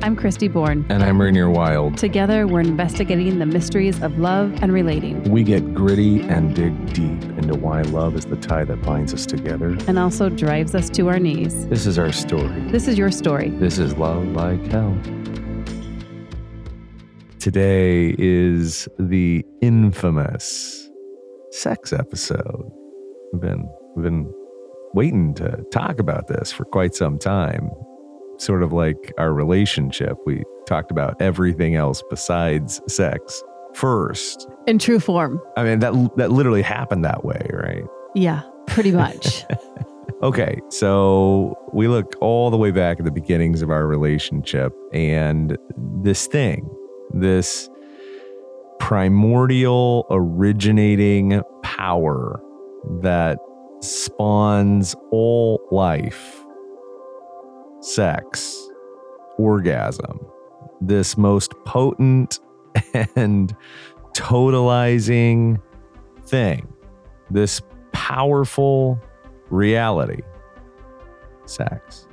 I'm Kristi Born. And I'm Rainier Wylde. Together, we're investigating the mysteries of love and relating. We get gritty and dig deep into why love is the tie that binds us together. And also drives us to our knees. This is our story. This is your story. This is Love Like Hell. Today is the infamous sex episode. We've been waiting to talk about this for quite some time. Sort of like our relationship, we talked about everything else besides sex first. In true form. I mean, that literally happened that way, right? Yeah, pretty much. Okay, so we look all the way back at the beginnings of our relationship, and this primordial originating power that spawns all life, sex, orgasm, this most potent and totalizing thing, this powerful reality, sex.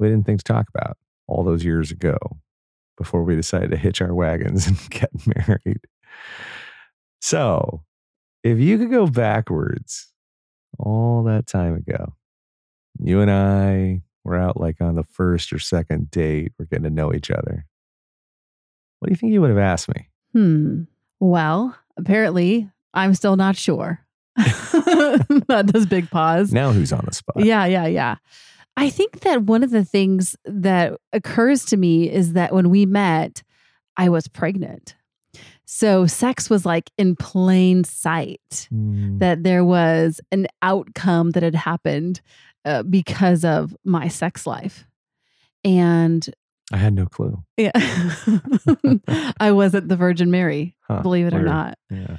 We didn't think to talk about all those years ago before we decided to hitch our wagons and get married. So, if you could go backwards all that time ago, you and I were out like on the first or second date. We're getting to know each other. What do you think you would have asked me? Well, apparently, I'm still not sure. Not this big pause. Now who's on the spot? Yeah. I think that one of the things that occurs to me is that when we met, I was pregnant. So sex was like in plain sight, that there was an outcome that had happened because of my sex life. And I had no clue. Yeah. I wasn't the Virgin Mary, believe it or not. Yeah.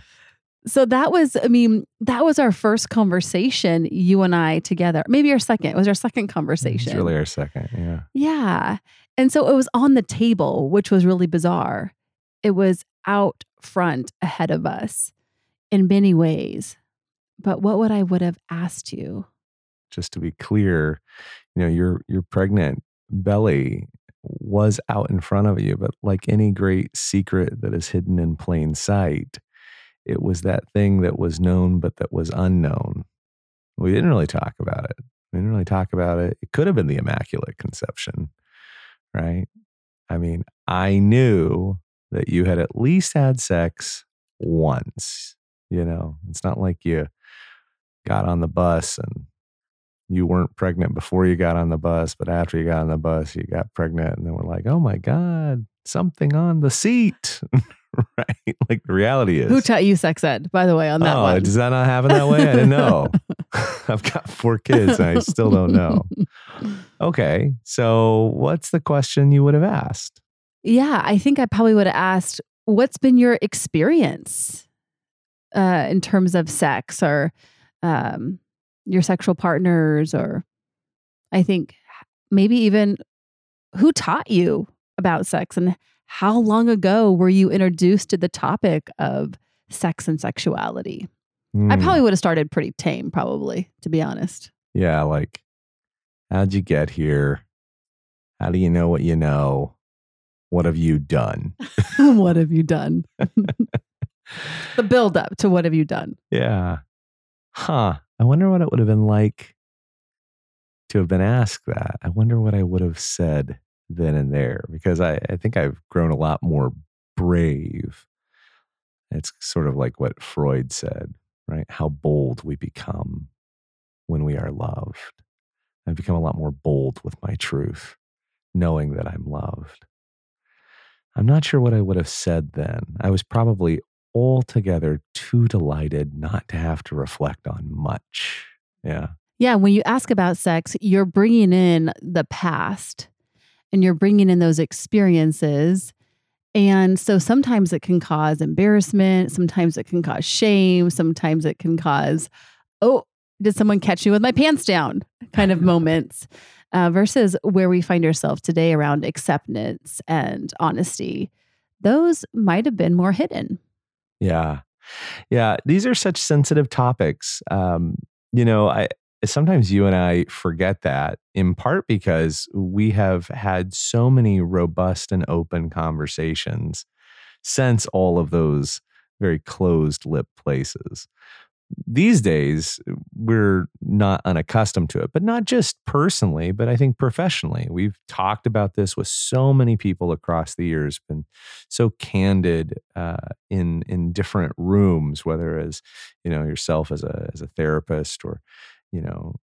So that was our first conversation, you and I together. Maybe our second. It was our second conversation. It's really our second, yeah. Yeah. And so it was on the table, which was really bizarre. It was out front ahead of us in many ways. But what would I have asked you? Just to be clear, you know, your pregnant belly was out in front of you, but like any great secret that is hidden in plain sight, it was that thing that was known, but that was unknown. We didn't really talk about it. It could have been the Immaculate Conception, right? I mean, I knew that you had at least had sex once, you know. It's not like you got on the bus and you weren't pregnant before you got on the bus, but after you got on the bus, you got pregnant, and then we're like, oh my God, something on the seat, right? Like the reality is. Who taught you sex ed, by the way, on that one? Oh, does that not happen that way? I didn't know. I've got 4 kids, and I still don't know. Okay, so what's the question you would have asked? Yeah, I think I probably would have asked, what's been your experience in terms of sex, or your sexual partners, or I think maybe even who taught you about sex and how long ago were you introduced to the topic of sex and sexuality? I probably would have started pretty tame, probably, to be honest. Yeah, like, how'd you get here? How do you know what you know? What have you done? What have you done? The build up to what have you done? Yeah. Huh. I wonder what it would have been like to have been asked that. I wonder what I would have said then and there, because I think I've grown a lot more brave. It's sort of like what Freud said, right? How bold we become when we are loved. I've become a lot more bold with my truth, knowing that I'm loved. I'm not sure what I would have said then. I was probably altogether too delighted not to have to reflect on much. Yeah. Yeah. When you ask about sex, you're bringing in the past and you're bringing in those experiences. And so sometimes it can cause embarrassment. Sometimes it can cause shame. Sometimes it can cause, oh, did someone catch me with my pants down kind of moments versus where we find ourselves today around acceptance and honesty. Those might have been more hidden. Yeah. These are such sensitive topics. You know, I sometimes you and I forget that, in part because we have had so many robust and open conversations since all of those very closed-lip places. These days, we're not unaccustomed to it, but not just personally, but I think professionally. We've talked about this with so many people across the years, been so candid in different rooms, whether as, you know, yourself as a therapist or, you know,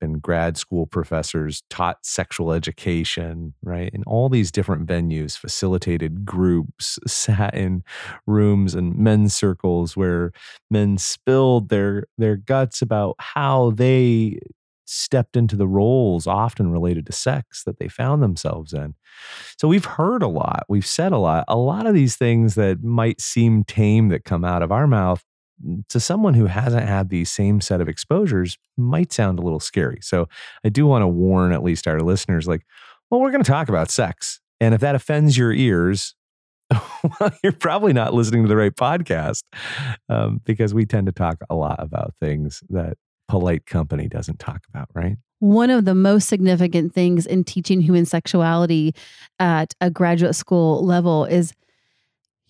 been grad school professors, taught sexual education, right? In all these different venues, facilitated groups, sat in rooms and men's circles where men spilled their guts about how they stepped into the roles often related to sex that they found themselves in. So we've heard a lot, we've said a lot. A lot of these things that might seem tame that come out of our mouth to someone who hasn't had the same set of exposures might sound a little scary. So I do want to warn at least our listeners, like, well, we're going to talk about sex. And if that offends your ears, well, you're probably not listening to the right podcast, because we tend to talk a lot about things that polite company doesn't talk about, right? One of the most significant things in teaching human sexuality at a graduate school level is,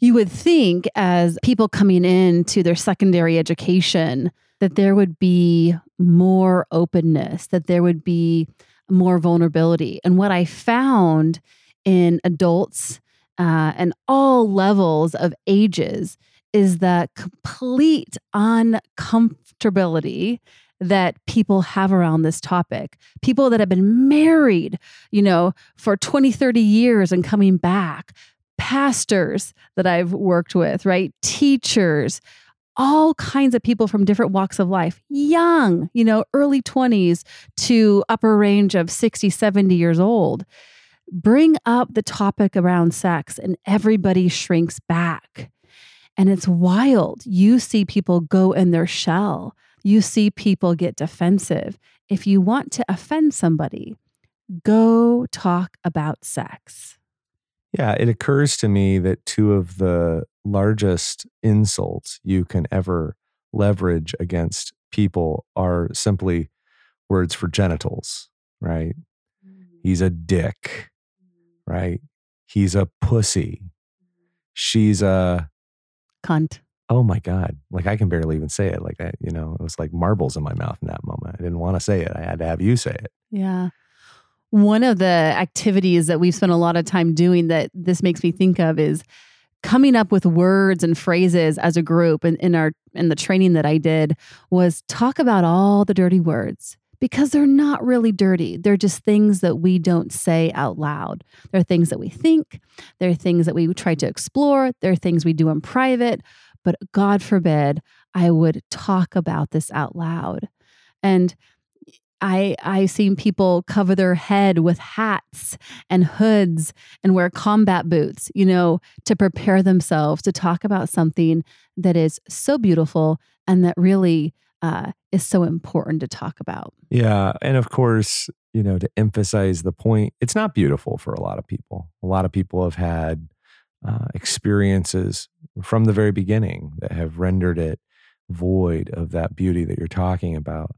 you would think as people coming into their secondary education that there would be more openness, that there would be more vulnerability. And what I found in adults and all levels of ages is the complete uncomfortability that people have around this topic. People that have been married, you know, for 20, 30 years and coming back. Pastors that I've worked with, right? Teachers, all kinds of people from different walks of life, young, you know, early 20s to upper range of 60, 70 years old, bring up the topic around sex and everybody shrinks back. And it's wild. You see people go in their shell. You see people get defensive. If you want to offend somebody, go talk about sex. Yeah, it occurs to me that two of the largest insults you can ever leverage against people are simply words for genitals, right? He's a dick, right? He's a pussy. She's a... cunt. Oh my God. Like, I can barely even say it. Like, I, you know, it was like marbles in my mouth in that moment. I didn't want to say it. I had to have you say it. Yeah. One of the activities that we've spent a lot of time doing that this makes me think of is coming up with words and phrases as a group. And in the training that I did was talk about all the dirty words, because they're not really dirty. They're just things that we don't say out loud. They're things that we think. They're things that we try to explore. They're things we do in private. But God forbid I would talk about this out loud. And I've seen people cover their head with hats and hoods and wear combat boots, you know, to prepare themselves to talk about something that is so beautiful and that really is so important to talk about. Yeah. And of course, you know, to emphasize the point, it's not beautiful for a lot of people. A lot of people have had experiences from the very beginning that have rendered it void of that beauty that you're talking about.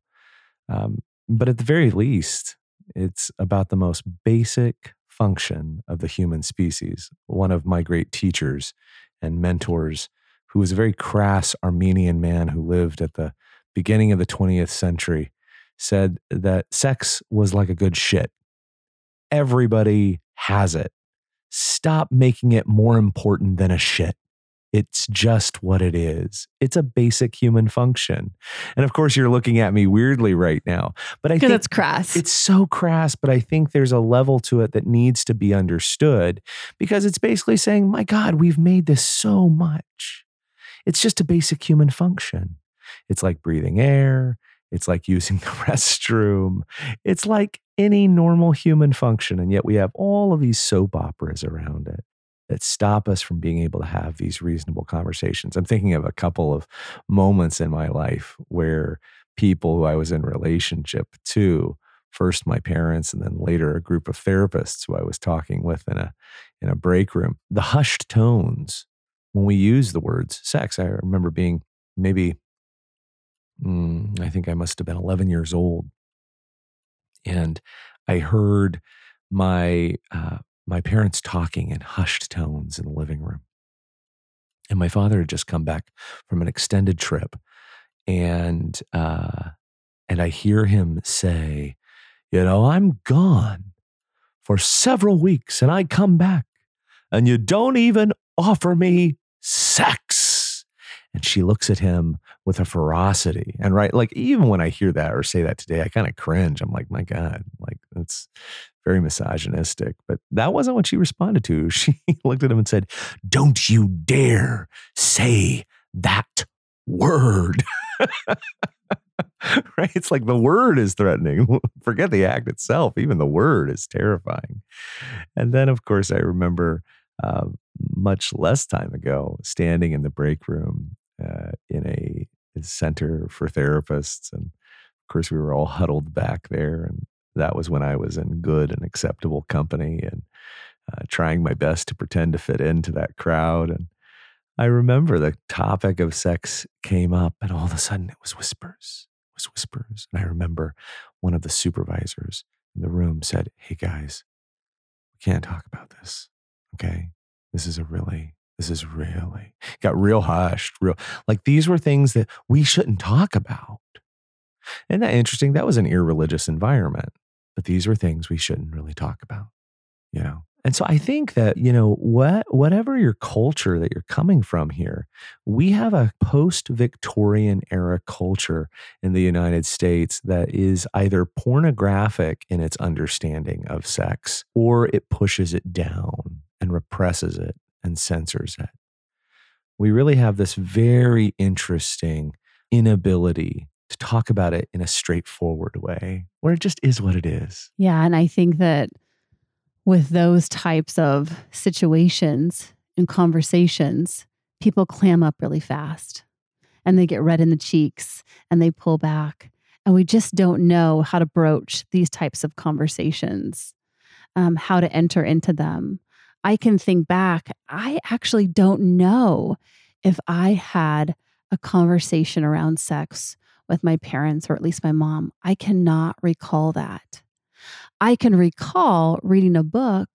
But at the very least, it's about the most basic function of the human species. One of my great teachers and mentors, who was a very crass Armenian man who lived at the beginning of the 20th century, said that sex was like a good shit. Everybody has it. Stop making it more important than a shit. It's just what it is. It's a basic human function. And of course, you're looking at me weirdly right now, but I think it's crass. It's so crass, but I think there's a level to it that needs to be understood, because it's basically saying, my God, we've made this so much. It's just a basic human function. It's like breathing air. It's like using the restroom. It's like any normal human function. And yet we have all of these soap operas around it that stop us from being able to have these reasonable conversations. I'm thinking of a couple of moments in my life where people who I was in relationship to, first my parents and then later a group of therapists who I was talking with in a break room, the hushed tones when we use the words sex. I remember being maybe I think I must have been 11 years old. And I heard my my parents talking in hushed tones in the living room. And my father had just come back from an extended trip. And I hear him say, you know, I'm gone for several weeks and I come back and you don't even offer me sex. And she looks at him with a ferocity. And right, like even when I hear that or say that today, I kind of cringe. I'm like, my God, like that's very misogynistic. But that wasn't what she responded to. She looked at him and said, don't you dare say that word. Right? It's like the word is threatening. Forget the act itself. Even the word is terrifying. And then, of course, I remember much less time ago standing in the break room in a center for therapists. And of course, we were all huddled back there. And that was when I was in good and acceptable company and trying my best to pretend to fit into that crowd. And I remember the topic of sex came up and all of a sudden it was whispers. And I remember one of the supervisors in the room said, hey guys, we can't talk about this. Okay. This is really got real hushed, real, like these were things that we shouldn't talk about. Isn't that interesting? That was an irreligious environment, but these were things we shouldn't really talk about, you know? And so I think that, you know, whatever your culture that you're coming from here, we have a post-Victorian era culture in the United States that is either pornographic in its understanding of sex, or it pushes it down and represses it and censors it. We really have this very interesting inability to talk about it in a straightforward way, where it just is what it is. Yeah, and I think that with those types of situations and conversations, people clam up really fast and they get red in the cheeks and they pull back. And we just don't know how to broach these types of conversations, how to enter into them. I can think back, I actually don't know if I had a conversation around sex with my parents or at least my mom. I cannot recall that. I can recall reading a book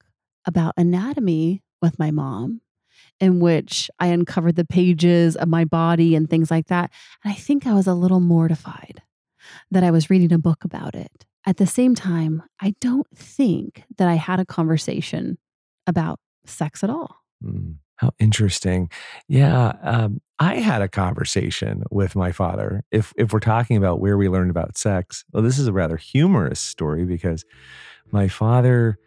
about anatomy with my mom, in which I uncovered the pages of my body and things like that. And I think I was a little mortified that I was reading a book about it. At the same time, I don't think that I had a conversation about sex at all. How interesting. Yeah. I had a conversation with my father. If we're talking about where we learned about sex, well, this is a rather humorous story because my father,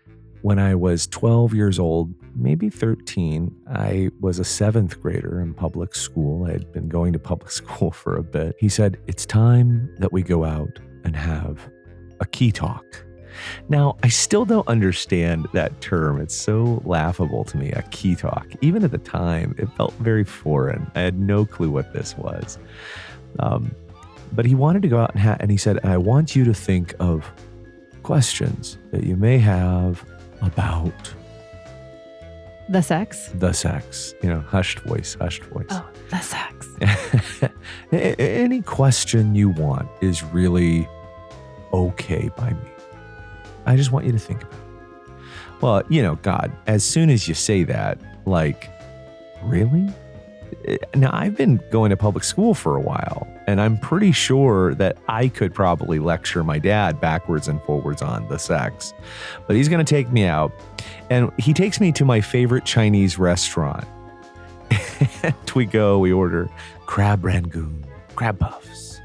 when I was 12 years old, maybe 13, I was a 7th grader in public school. I had been going to public school for a bit. He said, it's time that we go out and have a key talk. Now, I still don't understand that term. It's so laughable to me, a key talk. Even at the time, it felt very foreign. I had no clue what this was. But he wanted to go out and he said, I want you to think of questions that you may have about the sex. The sex. You know, hushed voice. Oh, the sex. Any question you want is really okay by me. I just want you to think about it. Well, you know, God, as soon as you say that, like, really? Now, I've been going to public school for a while, and I'm pretty sure that I could probably lecture my dad backwards and forwards on the sex. But he's going to take me out, and he takes me to my favorite Chinese restaurant. And we order crab rangoon, crab puffs.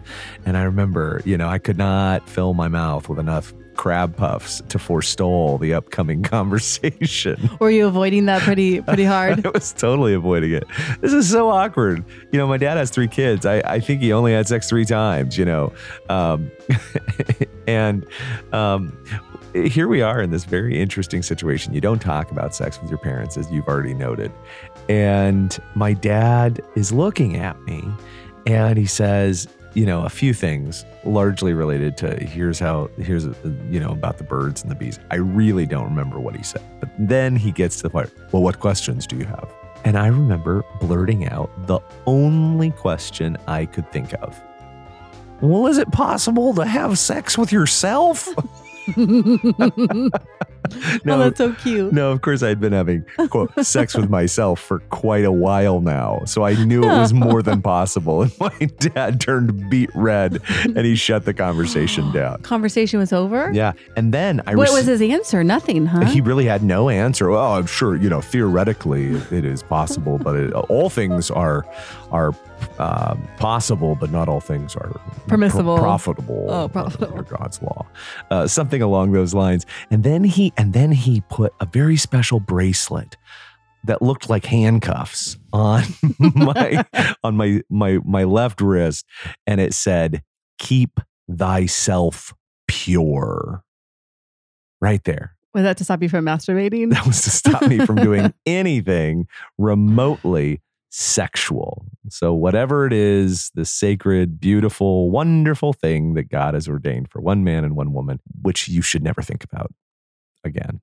And I remember, you know, I could not fill my mouth with enough crab puffs to forestall the upcoming conversation. Were you avoiding that pretty hard? I was totally avoiding it. This is so awkward. You know, my dad has 3 kids. I think he only had sex 3 times, you know. Here we are in this very interesting situation. You don't talk about sex with your parents, as you've already noted. And my dad is looking at me and he says, you know, a few things largely related to here's, you know, about the birds and the bees. I really don't remember what he said. But then he gets to the part, well, what questions do you have? And I remember blurting out the only question I could think of. well, is it possible to have sex with yourself? No, oh, that's so cute. No, of course I'd been having, quote, sex with myself for quite a while now. So I knew it was more than possible. And my dad turned beet red and he shut the conversation down. Conversation was over? Yeah. And then I... What was his answer? Nothing, huh? He really had no answer. Well, I'm sure, you know, theoretically it is possible, but all things are possible, but not all things are permissible, profitable, under God's law, something along those lines. And then he put a very special bracelet that looked like handcuffs on my left wrist, and it said, "Keep thyself pure." Right there. Was that to stop you from masturbating? That was to stop me from doing anything remotely sexual. So whatever it is, the sacred, beautiful, wonderful thing that God has ordained for one man and one woman, which you should never think about again.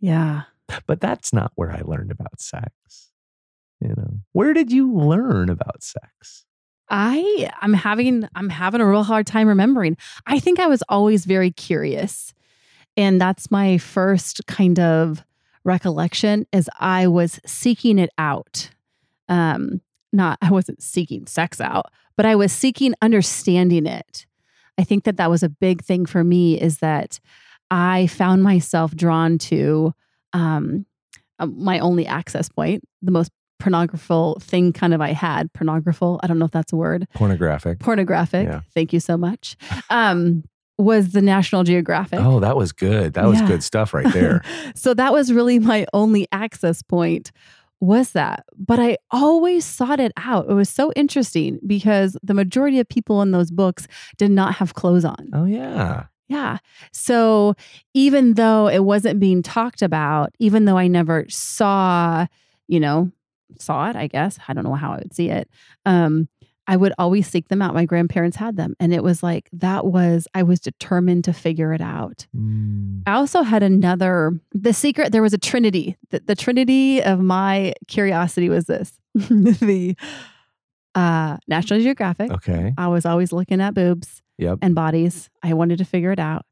Yeah. But that's not where I learned about sex. You know, where did you learn about sex? I'm having a real hard time remembering. I think I was always very curious. And that's my first kind of recollection, is I was seeking it out. I wasn't seeking sex out, but I was seeking understanding it. I think that was a big thing for me, is that I found myself drawn to my only access point, the most pornographical thing kind of I had. Pornographical, I don't know if that's a word. Pornographic. Yeah. Thank you so much. Was the National Geographic. Oh, that was good. That was good stuff right there. So that was really my only access point. Was that, but I always sought it out. It was so interesting because the majority of people in those books did not have clothes on. Oh, yeah. Yeah. So even though it wasn't being talked about, even though I never saw it, I guess. I don't know how I would see it. I would always seek them out. My grandparents had them. And it was like, I was determined to figure it out. Mm. I also had there was a trinity. The trinity of my curiosity was this, the National Geographic. Okay. I was always looking at boobs and bodies. I wanted to figure it out.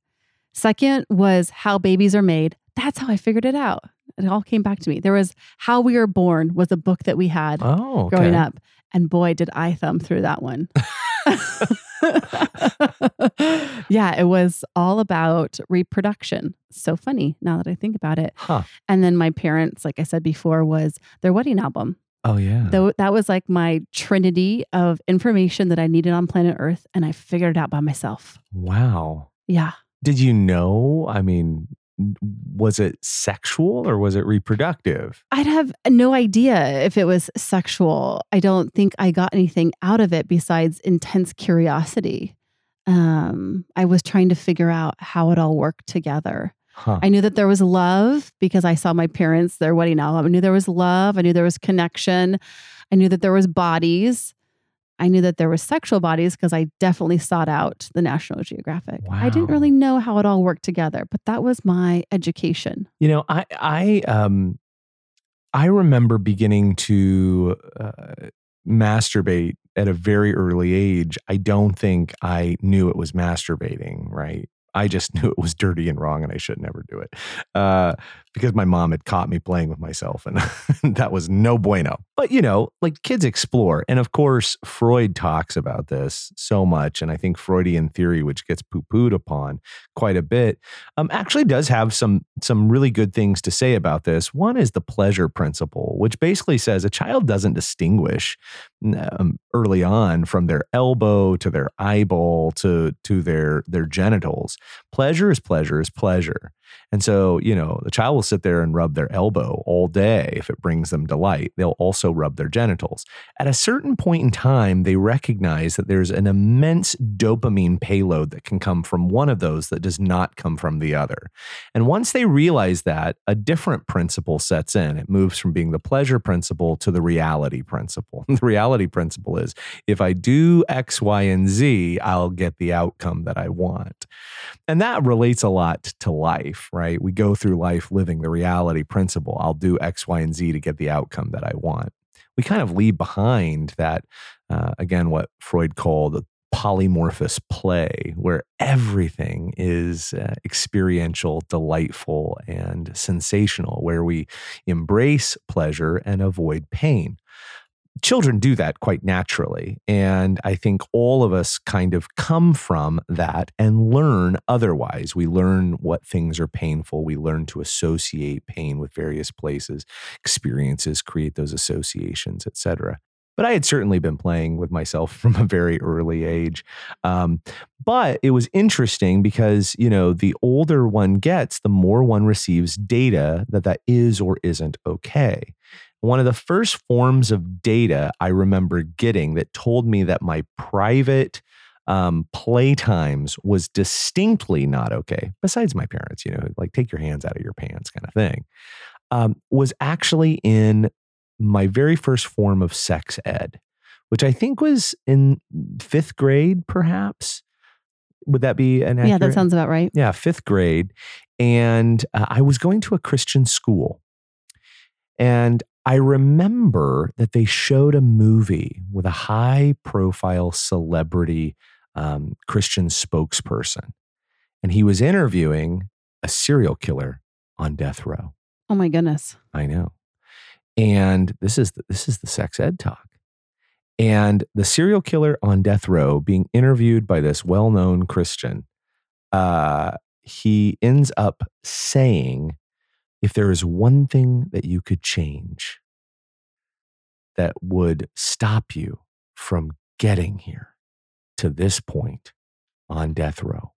Second was how babies are made. That's how I figured it out. It all came back to me. There was How We Were Born was a book that we had growing up. And boy, did I thumb through that one. Yeah, it was all about reproduction. So funny now that I think about it. Huh. And then my parents, like I said before, was their wedding album. Oh, yeah. That was like my trinity of information that I needed on planet Earth. And I figured it out by myself. Wow. Yeah. Did you know? I mean... Was it sexual or was it reproductive? I'd have no idea if it was sexual. I don't think I got anything out of it besides intense curiosity. I was trying to figure out how it all worked together. Huh. I knew that there was love because I saw my parents, their wedding album. I knew there was love. I knew there was connection. I knew that there was bodies. I knew that there were sexual bodies because I definitely sought out the National Geographic. Wow. I didn't really know how it all worked together, but that was my education. You know, I remember beginning to masturbate at a very early age. I don't think I knew it was masturbating, right? I just knew it was dirty and wrong and I should never do it because my mom had caught me playing with myself and that was no bueno. But, you know, like kids explore. And of course, Freud talks about this so much. And I think Freudian theory, which gets poo-pooed upon quite a bit, actually does have some really good things to say about this. One is the pleasure principle, which basically says a child doesn't distinguish early on from their elbow to their eyeball to their genitals. Pleasure is pleasure is pleasure. And so, you know, the child will sit there and rub their elbow all day if it brings them delight. They'll also rub their genitals. At a certain point in time, they recognize that there's an immense dopamine payload that can come from one of those that does not come from the other. And once they realize that, a different principle sets in. It moves from being the pleasure principle to the reality principle. The reality principle is, if I do X, Y, and Z, I'll get the outcome that I want. And that relates a lot to life, right? We go through life living the reality principle. I'll do X, Y, and Z to get the outcome that I want. We kind of leave behind that, again, what Freud called polymorphous play where everything is experiential, delightful, and sensational, where we embrace pleasure and avoid pain. Children do that quite naturally. And I think all of us kind of come from that and learn otherwise. We learn what things are painful. We learn to associate pain with various places, experiences, create those associations, etc. But I had certainly been playing with myself from a very early age. But it was interesting because, you know, the older one gets, the more one receives data that is or isn't okay. One of the first forms of data I remember getting that told me that my private playtimes was distinctly not okay, besides my parents, you know, like take your hands out of your pants kind of thing, was actually in my very first form of sex ed, which I think was in 5th grade, perhaps. Would that be an accurate? Yeah, that sounds about right. Yeah, 5th grade. And I was going to a Christian school. And I remember that they showed a movie with a high-profile celebrity Christian spokesperson. And he was interviewing a serial killer on death row. Oh my goodness. I know. And this is the sex ed talk. And the serial killer on death row being interviewed by this well-known Christian, he ends up saying, if there is one thing that you could change that would stop you from getting here to this point on death row,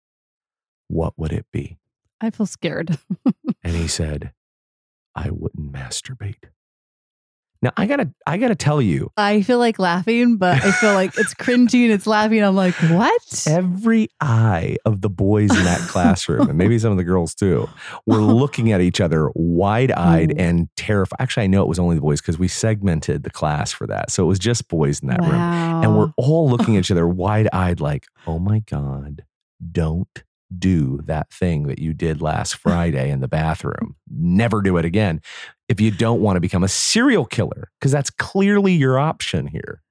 what would it be? I feel scared. And he said, I wouldn't masturbate. Now, I gotta tell you. I feel like laughing, but I feel like it's cringy and it's laughing. I'm like, what? Every eye of the boys in that classroom, and maybe some of the girls too, were looking at each other wide-eyed and terrified. Actually, I know it was only the boys because we segmented the class for that. So it was just boys in that room. And we're all looking at each other wide-eyed like, oh my God, don't do that thing that you did last Friday in the bathroom. Never do it again. If you don't want to become a serial killer, because that's clearly your option here.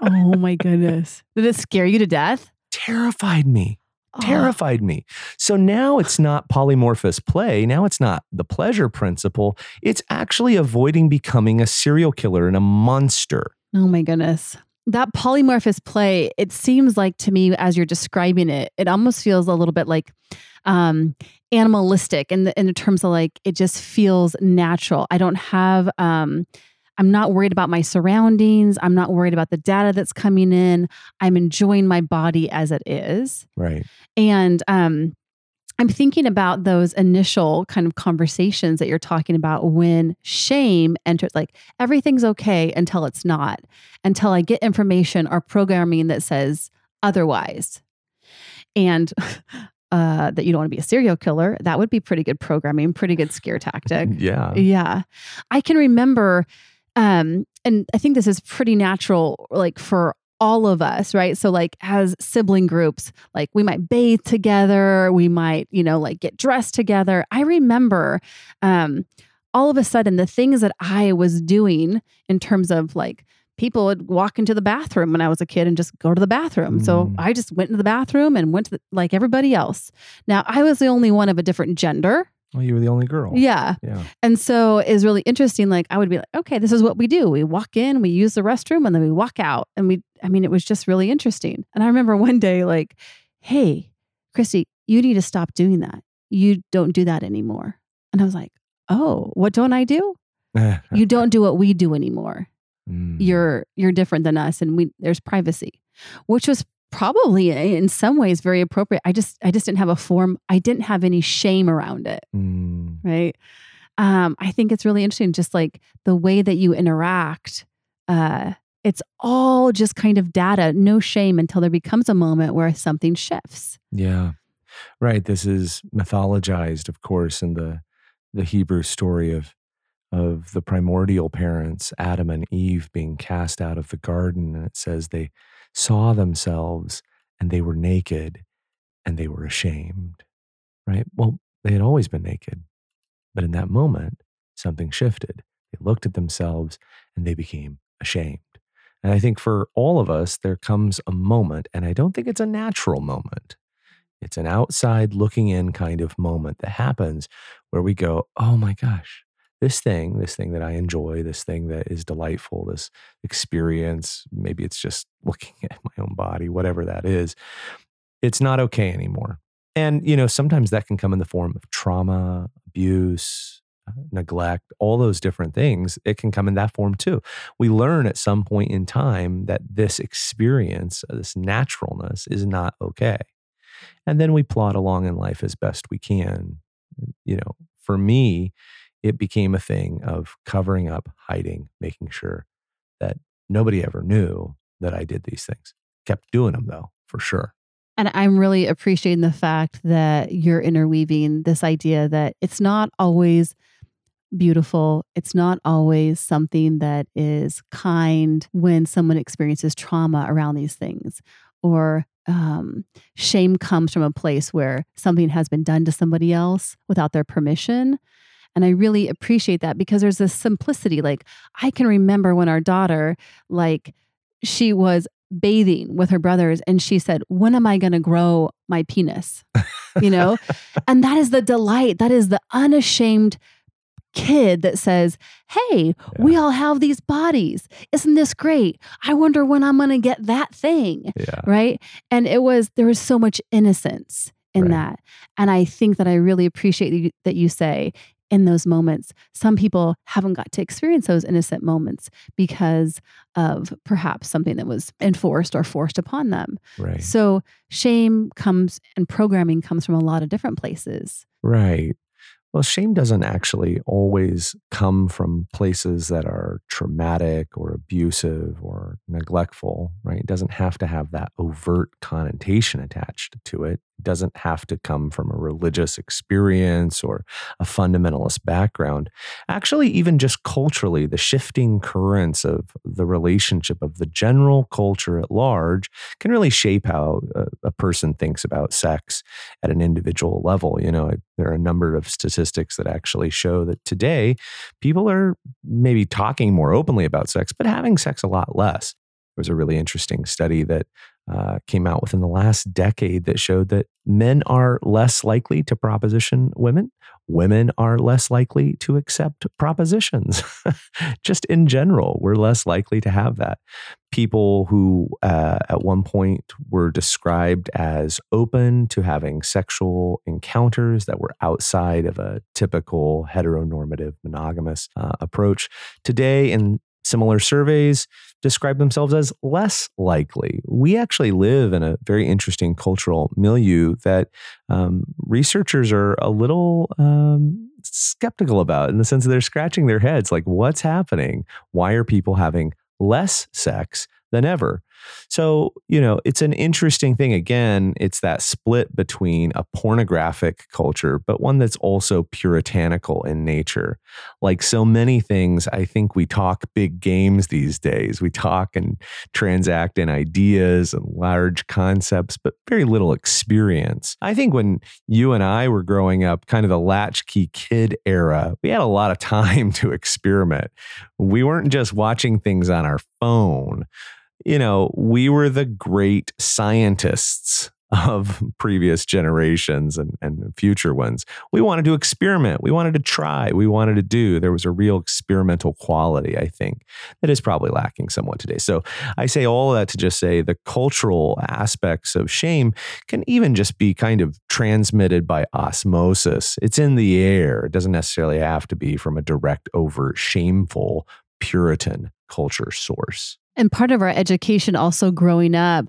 Oh my goodness. Did it scare you to death? Terrified me. So now it's not polymorphous play. Now it's not the pleasure principle. It's actually avoiding becoming a serial killer and a monster. Oh my goodness. That polymorphous play, it seems like to me, as you're describing it, it almost feels a little bit like animalistic in terms of like, it just feels natural. I don't have, I'm not worried about my surroundings. I'm not worried about the data that's coming in. I'm enjoying my body as it is. Right. And I'm thinking about those initial kind of conversations that you're talking about when shame enters, like everything's okay until it's not, until I get information or programming that says otherwise. And that you don't want to be a serial killer. That would be pretty good programming, pretty good scare tactic. Yeah. Yeah. I can remember, and I think this is pretty natural, like for all of us, right? So like as sibling groups, like we might bathe together, we might, you know, like get dressed together. I remember all of a sudden the things that I was doing in terms of like people would walk into the bathroom when I was a kid and just go to the bathroom. So I just went into the bathroom and went to the, like everybody else. Now I was the only one of a different gender. Well, you were the only girl. Yeah. And so it's really interesting. Like I would be like, okay, this is what we do. We walk in, we use the restroom, and then we walk out. And it was just really interesting. And I remember one day like, hey, Kristi, you need to stop doing that. You don't do that anymore. And I was like, oh, what don't I do? You don't do what we do anymore. You're different than us. And there's privacy, which was probably in some ways very appropriate. I just didn't have a form. I didn't have any shame around it. Right. I think it's really interesting. Just like the way that you interact, it's all just kind of data, no shame until there becomes a moment where something shifts. Yeah. Right. This is mythologized, of course, in the Hebrew story of the primordial parents, Adam and Eve, being cast out of the garden. And it says they saw themselves and they were naked and they were ashamed, right? Well, they had always been naked, but in that moment, something shifted. They looked at themselves and they became ashamed. And I think for all of us, there comes a moment, and I don't think it's a natural moment. It's an outside looking in kind of moment that happens where we go, oh my gosh, this thing that I enjoy, this thing that is delightful, this experience, maybe it's just looking at my own body, whatever that is, it's not okay anymore. And, you know, sometimes that can come in the form of trauma, abuse, neglect, all those different things. It can come in that form too. We learn at some point in time that this experience, this naturalness is not okay. And then we plod along in life as best we can. You know, for me, it became a thing of covering up, hiding, making sure that nobody ever knew that I did these things. Kept doing them though, for sure. And I'm really appreciating the fact that you're interweaving this idea that it's not always beautiful. It's not always something that is kind when someone experiences trauma around these things, or shame comes from a place where something has been done to somebody else without their permission. And I really appreciate that, because there's this simplicity. Like, I can remember when our daughter, like, she was bathing with her brothers and she said, when am I going to grow my penis? You know? And that is the delight. That is the unashamed kid that says, hey, we all have these bodies. Isn't this great? I wonder when I'm going to get that thing. Yeah. Right. And there was so much innocence in that. And I think that I really appreciate that you say in those moments, some people haven't got to experience those innocent moments because of perhaps something that was enforced or forced upon them. Right. So shame comes and programming comes from a lot of different places. Right. Well, shame doesn't actually always come from places that are traumatic or abusive or neglectful, right? It doesn't have to have that overt connotation attached to it. It doesn't have to come from a religious experience or a fundamentalist background. Actually, even just culturally, the shifting currents of the relationship of the general culture at large can really shape how a person thinks about sex at an individual level. You know, there are a number of statistics that actually show that today people are maybe talking more openly about sex, but having sex a lot less. There was a really interesting study that came out within the last decade that showed that men are less likely to proposition women. Women are less likely to accept propositions. Just in general, we're less likely to have that. People who at one point were described as open to having sexual encounters that were outside of a typical heteronormative monogamous approach today in similar surveys describe themselves as less likely. We actually live in a very interesting cultural milieu that researchers are a little skeptical about, in the sense that they're scratching their heads like, what's happening? Why are people having less sex than ever? So, you know, it's an interesting thing. Again, it's that split between a pornographic culture, but one that's also puritanical in nature. Like so many things, I think we talk big games these days. We talk and transact in ideas and large concepts, but very little experience. I think when you and I were growing up, kind of the latchkey kid era, we had a lot of time to experiment. We weren't just watching things on our phone. You know, we were the great scientists of previous generations and future ones. We wanted to experiment. We wanted to try. We wanted to do. There was a real experimental quality, I think, that is probably lacking somewhat today. So I say all of that to just say the cultural aspects of shame can even just be kind of transmitted by osmosis. It's in the air. It doesn't necessarily have to be from a direct, overt, shameful Puritan culture source. And part of our education also growing up,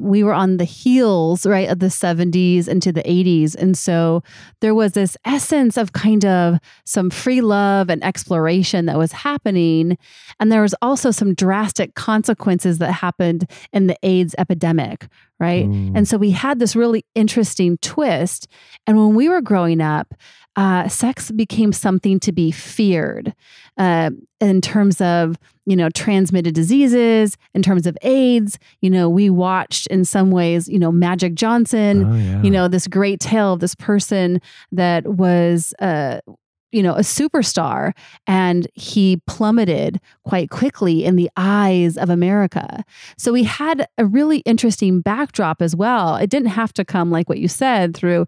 we were on the heels, right, of the 70s into the 80s. And so there was this essence of kind of some free love and exploration that was happening. And there was also some drastic consequences that happened in the AIDS epidemic, right? Mm. And so we had this really interesting twist. And when we were growing up, sex became something to be feared in terms of, you know, transmitted diseases, in terms of AIDS. You know, we watched in some ways, you know, Magic Johnson, you know, this great tale of this person that was you know, a superstar, and he plummeted quite quickly in the eyes of America. So we had a really interesting backdrop as well. It didn't have to come, like what you said, through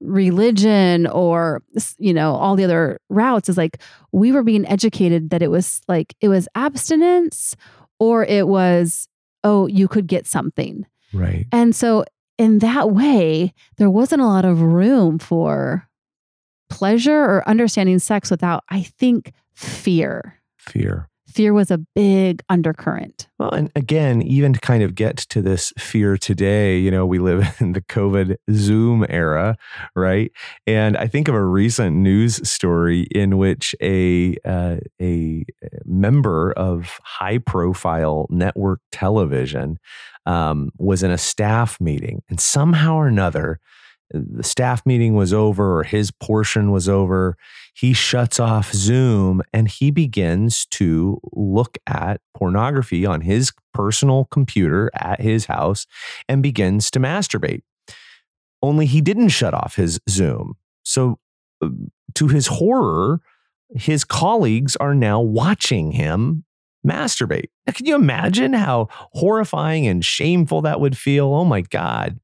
religion or, you know, all the other routes. Is like, we were being educated that it was like, it was abstinence or it was, oh, you could get something. Right. And so in that way, there wasn't a lot of room for pleasure or understanding sex without, I think, fear. Fear was a big undercurrent. Well, and again, even to kind of get to this fear today, you know, we live in the COVID Zoom era, right? And I think of a recent news story in which a member of high-profile network television was in a staff meeting, and somehow or another, the staff meeting was over, or his portion was over. He shuts off Zoom and he begins to look at pornography on his personal computer at his house and begins to masturbate. Only he didn't shut off his Zoom. So to his horror, his colleagues are now watching him masturbate. Now, can you imagine how horrifying and shameful that would feel? Oh my God.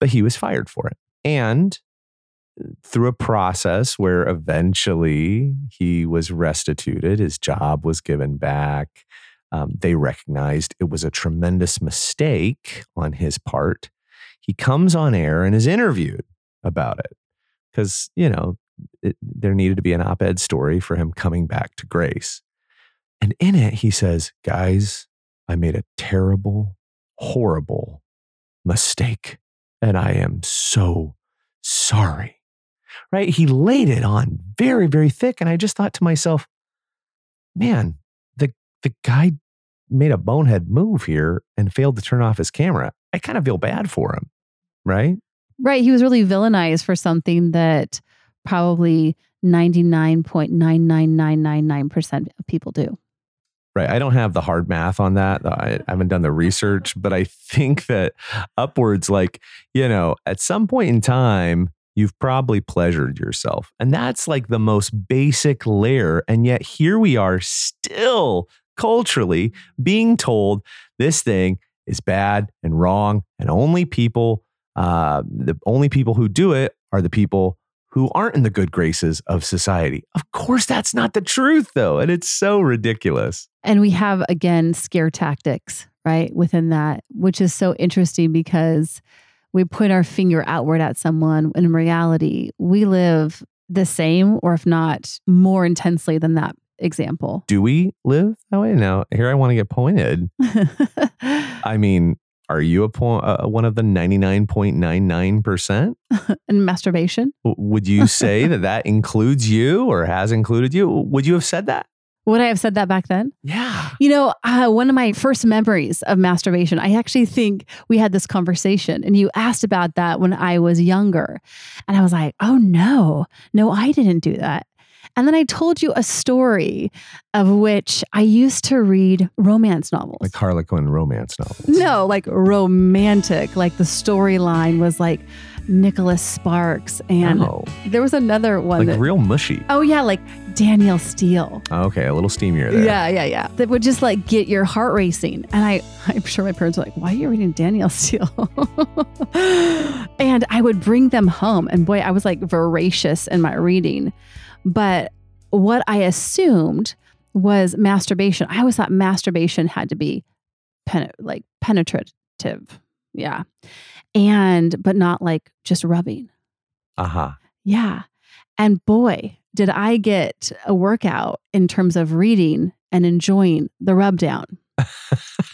But he was fired for it. And through a process where eventually he was restituted, his job was given back. They recognized it was a tremendous mistake on his part. He comes on air and is interviewed about it because, you know, there needed to be an op-ed story for him coming back to grace. And in it, he says, guys, I made a terrible, horrible mistake. And I am so sorry, right? He laid it on very, very thick. And I just thought to myself, man, the guy made a bonehead move here and failed to turn off his camera. I kind of feel bad for him, right? Right. He was really villainized for something that probably 99.99999% of people do. Right. I don't have the hard math on that. I haven't done the research, but I think that upwards, like, you know, at some point in time, you've probably pleasured yourself. And that's like the most basic layer. And yet here we are still culturally being told this thing is bad and wrong. And only people, the only people who do it are the people who aren't in the good graces of society. Of course, that's not the truth, though. And it's so ridiculous. And we have, again, scare tactics, right, within that, which is so interesting because we point our finger outward at someone. In reality, we live the same, or if not more intensely than that example. Do we live that way? Now, here I want to get pointed. I mean, are you one of the 99.99% in masturbation? Would you say that includes you or has included you? Would you have said that? Would I have said that back then? Yeah. You know, one of my first memories of masturbation, I actually think we had this conversation and you asked about that when I was younger. And I was like, oh no, I didn't do that. And then I told you a story of which I used to read romance novels. Like Harlequin romance novels. No, like romantic. Like the storyline was like Nicholas Sparks. And there was another one. Like that, real mushy. Oh yeah, like Danielle Steel. Oh, okay, a little steamier there. Yeah. That would just like get your heart racing. And I'm sure my parents were like, why are you reading Danielle Steel? And I would bring them home. And boy, I was like voracious in my reading. But what I assumed was masturbation. I always thought masturbation had to be penetrative. Yeah. But not like just rubbing. Uh-huh. Yeah. And boy, did I get a workout in terms of reading and enjoying the rub down.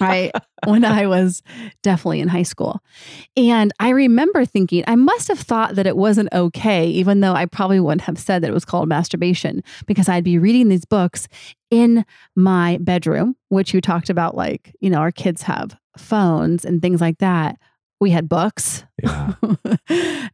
Right. When I was definitely in high school. And I remember thinking, I must have thought that it wasn't okay, even though I probably wouldn't have said that it was called masturbation, because I'd be reading these books in my bedroom, which you talked about, like, you know, our kids have phones and things like that. We had books. Yeah.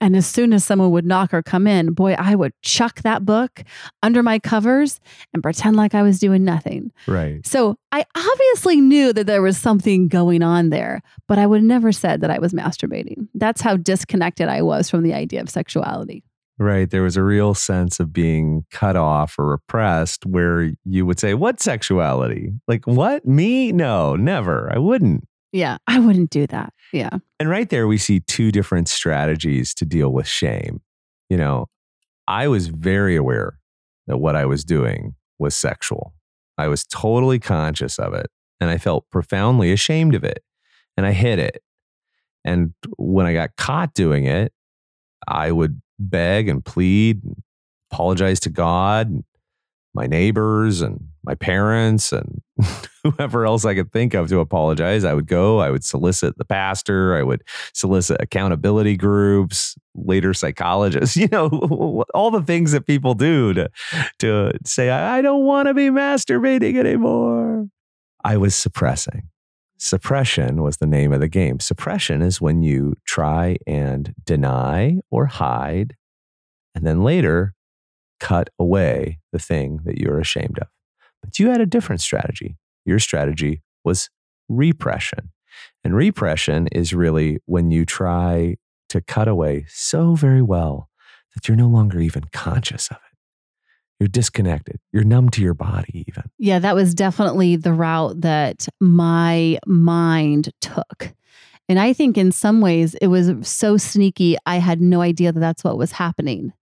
And as soon as someone would knock or come in, boy, I would chuck that book under my covers and pretend like I was doing nothing. Right. So I obviously knew that there was something going on there, but I would never said that I was masturbating. That's how disconnected I was from the idea of sexuality. Right. There was a real sense of being cut off or repressed where you would say, what sexuality? Like, what? Me? No, never. I wouldn't. Yeah, I wouldn't do that. Yeah. And right there, we see two different strategies to deal with shame. You know, I was very aware that what I was doing was sexual. I was totally conscious of it. And I felt profoundly ashamed of it. And I hid it. And when I got caught doing it, I would beg and plead and apologize to God and my neighbors and my parents and whoever else I could think of to apologize. I would go, I would solicit the pastor, I would solicit accountability groups, later psychologists, you know, all the things that people do to say, I don't want to be masturbating anymore. I was suppressing. Suppression was the name of the game. Suppression is when you try and deny or hide, and then later cut away the thing that you're ashamed of. But you had a different strategy. Your strategy was repression. And repression is really when you try to cut away so very well that you're no longer even conscious of it. You're disconnected. You're numb to your body even. Yeah, that was definitely the route that my mind took. And I think in some ways it was so sneaky, I had no idea that that's what was happening.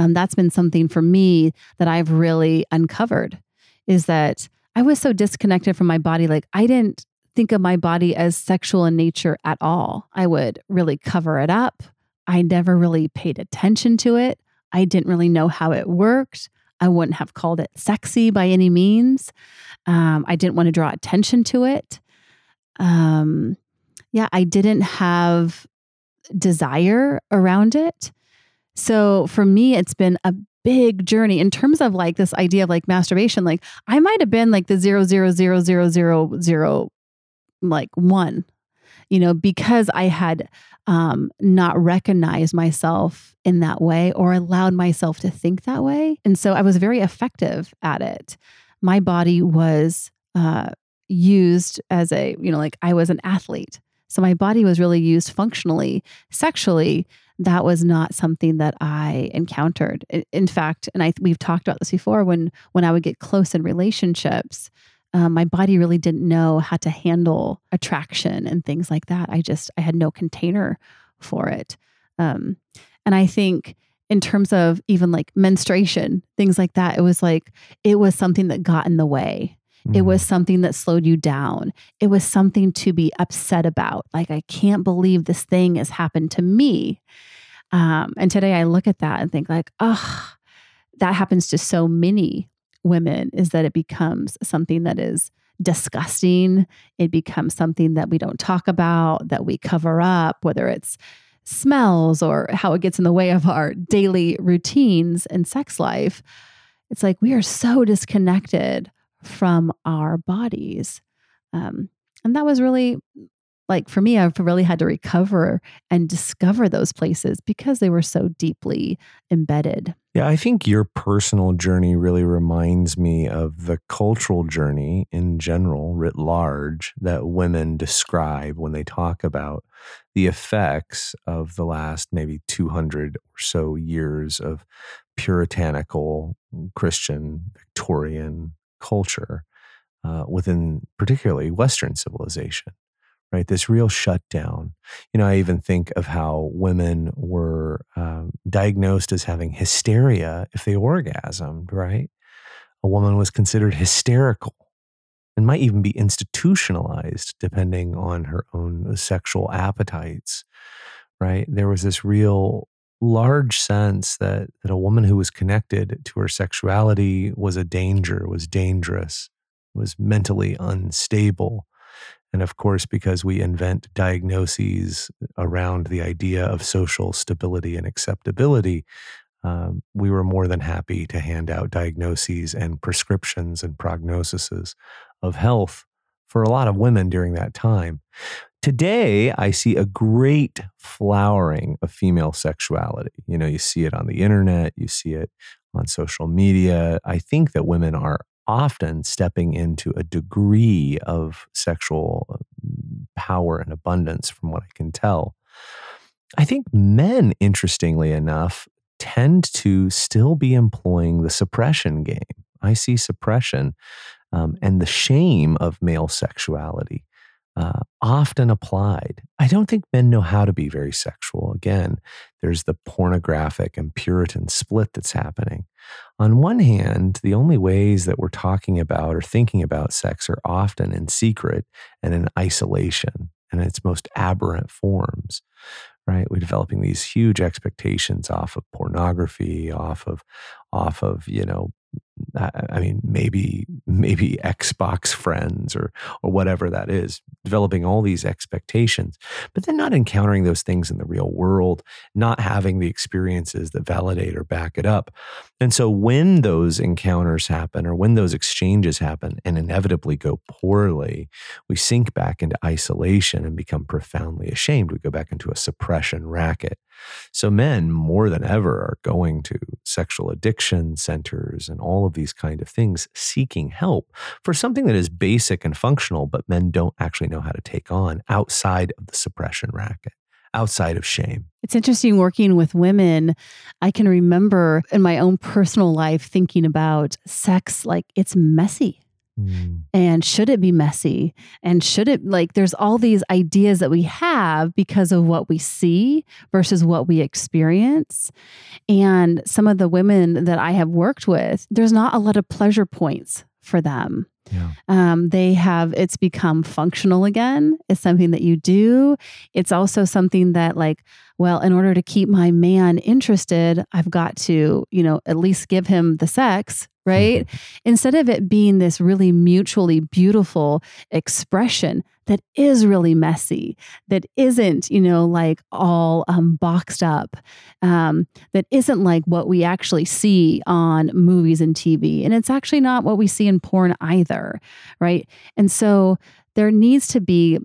That's been something for me that I've really uncovered, is that I was so disconnected from my body. Like, I didn't think of my body as sexual in nature at all. I would really cover it up. I never really paid attention to it. I didn't really know how it worked. I wouldn't have called it sexy by any means. I didn't want to draw attention to it. I didn't have desire around it. So for me, it's been a big journey in terms of like this idea of like masturbation. Like, I might have been like the 0.00000 like one, you know, because I had not recognized myself in that way or allowed myself to think that way. And so I was very effective at it. My body was used as a, you know, like I was an athlete. So my body was really used functionally. Sexually, that was not something that I encountered. In fact, and we've talked about this before, when I would get close in relationships, my body really didn't know how to handle attraction and things like that. I had no container for it. And I think in terms of even like menstruation, things like that, it was something that got in the way. It was something that slowed you down. It was something to be upset about. Like, I can't believe this thing has happened to me. And today I look at that and think like, oh, that happens to so many women, is that it becomes something that is disgusting. It becomes something that we don't talk about, that we cover up, whether it's smells or how it gets in the way of our daily routines and sex life. It's like, we are so disconnected from our bodies. And that was really, like, for me, I've really had to recover and discover those places because they were so deeply embedded. Yeah, I think your personal journey really reminds me of the cultural journey in general, writ large, that women describe when they talk about the effects of the last maybe 200 or so years of puritanical, Christian, Victorian culture within particularly Western civilization, right? This real shutdown. You know, I even think of how women were diagnosed as having hysteria if they orgasmed, right? A woman was considered hysterical and might even be institutionalized depending on her own sexual appetites, right? There was this real large sense that a woman who was connected to her sexuality was a danger, was dangerous, was mentally unstable. And of course, because we invent diagnoses around the idea of social stability and acceptability, we were more than happy to hand out diagnoses and prescriptions and prognoses of health for a lot of women during that time. Today, I see a great flowering of female sexuality. You know, you see it on the internet, you see it on social media. I think that women are often stepping into a degree of sexual power and abundance, from what I can tell. I think men, interestingly enough, tend to still be employing the suppression game. I see suppression and the shame of male sexuality often applied. I don't think men know how to be very sexual. Again, there's the pornographic and Puritan split that's happening. On one hand, the only ways that we're talking about or thinking about sex are often in secret and in isolation and its most aberrant forms, right? We're developing these huge expectations off of pornography, off of you know, I mean, maybe Xbox friends or whatever that is, developing all these expectations, but then not encountering those things in the real world, not having the experiences that validate or back it up. And so when those encounters happen or when those exchanges happen and inevitably go poorly, we sink back into isolation and become profoundly ashamed. We go back into a suppression racket. So men more than ever are going to sexual addiction centers and all of these kind of things, seeking help for something that is basic and functional, but men don't actually know how to take on outside of the suppression racket, outside of shame. It's interesting working with women. I can remember in my own personal life thinking about sex like it's messy. And should it be messy? And should it, like, there's all these ideas that we have because of what we see versus what we experience. And some of the women that I have worked with, there's not a lot of pleasure points for them. Yeah. It's become functional again. It's something that you do. It's also something that, like, well, in order to keep my man interested, I've got to, you know, at least give him the sex, right? Instead of it being this really mutually beautiful expression that is really messy, that isn't, you know, like all boxed up, that isn't like what we actually see on movies and TV. And it's actually not what we see in porn either, right? And so there needs to be,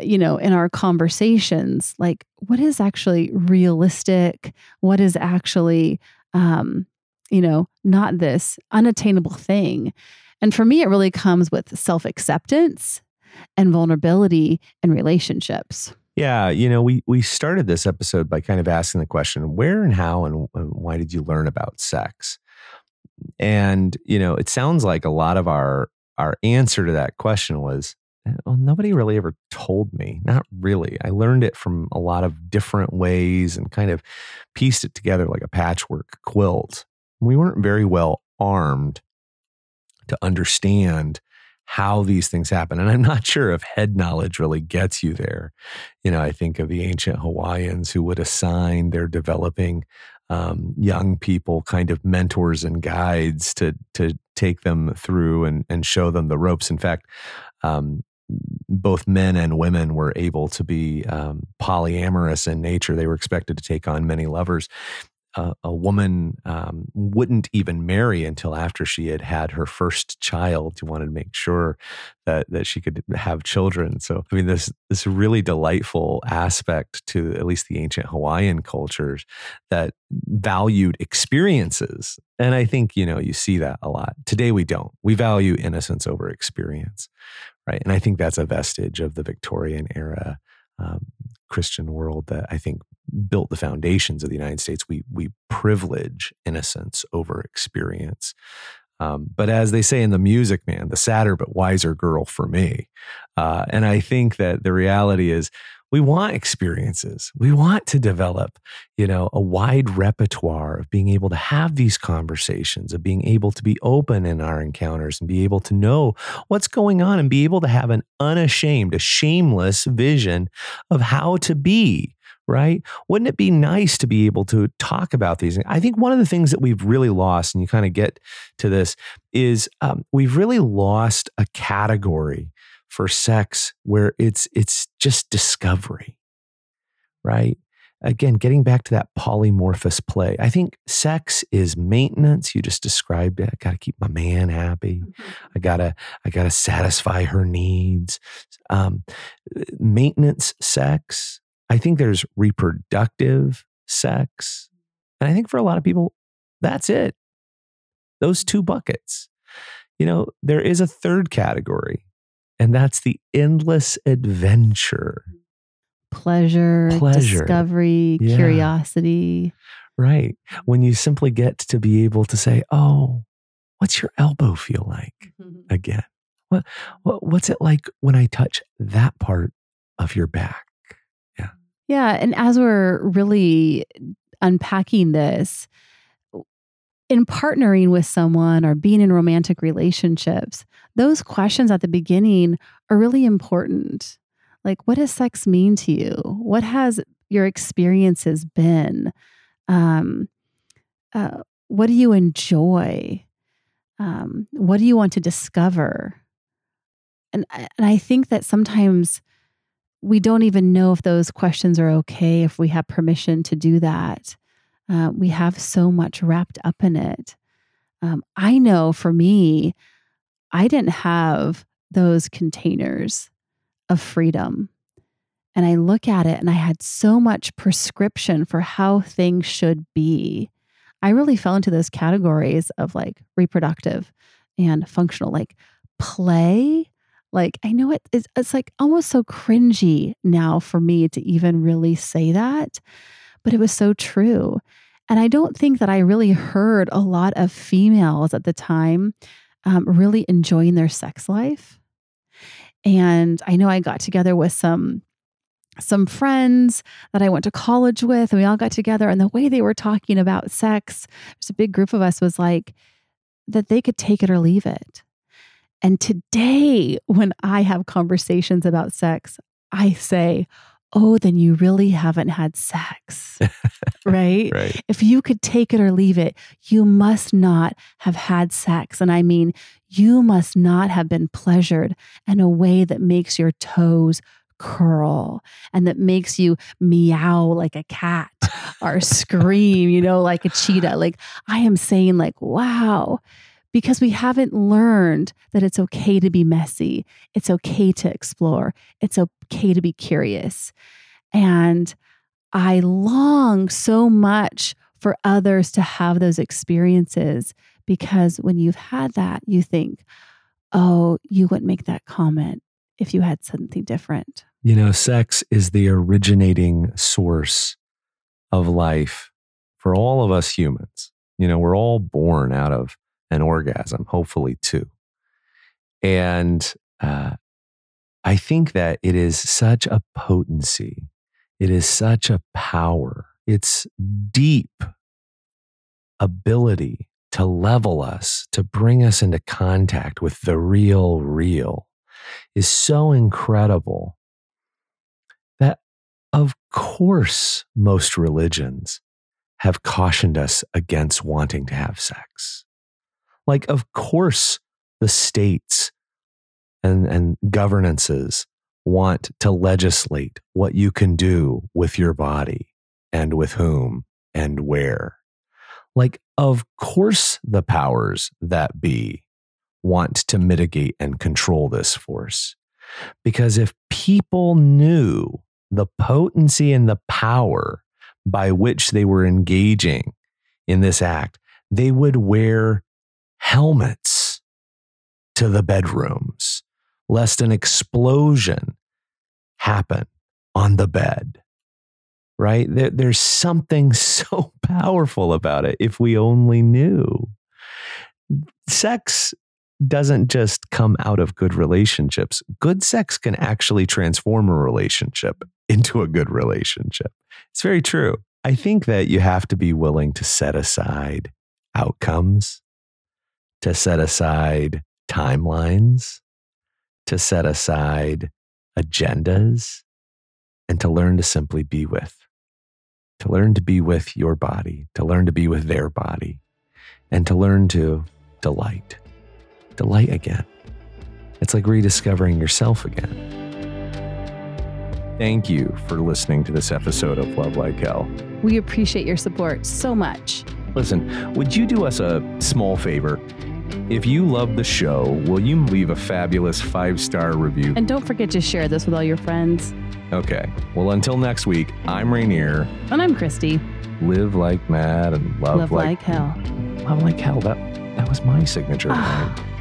you know, in our conversations, like what is actually realistic? What is actually, you know, not this unattainable thing. And for me, it really comes with self-acceptance and vulnerability and relationships. Yeah. You know, we started this episode by kind of asking the question, where and how and why did you learn about sex? And, you know, it sounds like a lot of our answer to that question was, well, nobody really ever told me. Not really. I learned it from a lot of different ways and kind of pieced it together like a patchwork quilt. We weren't very well armed to understand how these things happen. And I'm not sure if head knowledge really gets you there. You know, I think of the ancient Hawaiians who would assign their developing young people kind of mentors and guides to take them through and show them the ropes. In fact, both men and women were able to be polyamorous in nature. They were expected to take on many lovers. A woman wouldn't even marry until after she had had her first child. She wanted to make sure that she could have children. So, I mean, this really delightful aspect to at least the ancient Hawaiian cultures that valued experiences. And I think, you know, you see that a lot. Today, we don't. We value innocence over experience, right? And I think that's a vestige of the Victorian era Christian world that I think built the foundations of the United States. We privilege innocence over experience. But as they say in The Music Man, the sadder but wiser girl for me. And I think that the reality is we want experiences. We want to develop, you know, a wide repertoire of being able to have these conversations, of being able to be open in our encounters and be able to know what's going on and be able to have an unashamed, a shameless vision of how to be. Right? Wouldn't it be nice to be able to talk about these? I think one of the things that we've really lost, and you kind of get to this, is we've really lost a category for sex where it's just discovery, right? Again, getting back to that polymorphous play, I think sex is maintenance. You just described it. I got to keep my man happy. I gotta satisfy her needs. Maintenance sex. I think there's reproductive sex. And I think for a lot of people, that's it. Those two buckets. You know, there is a third category, and that's the endless adventure. Pleasure, discovery, yeah. Curiosity. Right. When you simply get to be able to say, oh, what's your elbow feel like again? What's it like when I touch that part of your back? Yeah. Yeah. And as we're really unpacking this, in partnering with someone or being in romantic relationships, those questions at the beginning are really important. Like, what does sex mean to you? What has your experiences been? What do you enjoy? What do you want to discover? And I think that sometimes we don't even know if those questions are okay, if we have permission to do that. We have so much wrapped up in it. I know for me, I didn't have those containers of freedom. And I look at it and I had so much prescription for how things should be. I really fell into those categories of like reproductive and functional, like play. Like, I know it's like almost so cringy now for me to even really say that, but it was so true. And I don't think that I really heard a lot of females at the time really enjoying their sex life. And I know I got together with some friends that I went to college with, and we all got together, and the way they were talking about sex, just a big group of us, was like that they could take it or leave it. And today, when I have conversations about sex, I say, oh, then you really haven't had sex, right? Right? If you could take it or leave it, you must not have had sex. And I mean, you must not have been pleasured in a way that makes your toes curl and that makes you meow like a cat or scream, like a cheetah. Like, I am saying, like, wow, because we haven't learned that it's okay to be messy. It's okay to explore. It's okay to be curious. And I long so much for others to have those experiences, because when you've had that, you think, oh, you wouldn't make that comment if you had something different. Sex is the originating source of life for all of us humans. We're all born out of an orgasm, hopefully two. And I think that it is such a potency. It is such a power. It's deep ability to level us, to bring us into contact with the real is so incredible that, of course, most religions have cautioned us against wanting to have sex. Like, of course, the states and governances want to legislate what you can do with your body and with whom and where. Like, of course, the powers that be want to mitigate and control this force. Because if people knew the potency and the power by which they were engaging in this act, they would wear helmets to the bedrooms, lest an explosion happen on the bed, right? There's something so powerful about it if we only knew. Sex doesn't just come out of good relationships. Good sex can actually transform a relationship into a good relationship. It's very true. I think that you have to be willing to set aside outcomes, to set aside timelines, to set aside agendas, and to learn to simply be with. To learn to be with your body, to learn to be with their body, and to learn to delight. Delight again. It's like rediscovering yourself again. Thank you for listening to this episode of Love Like Hell. We appreciate your support so much. Listen, would you do us a small favor? If you love the show, will you leave a fabulous 5-star review? And don't forget to share this with all your friends. Okay. Well, until next week, I'm Rainier. And I'm Kristi. Live like mad and love like hell. Love like hell. That was my signature line.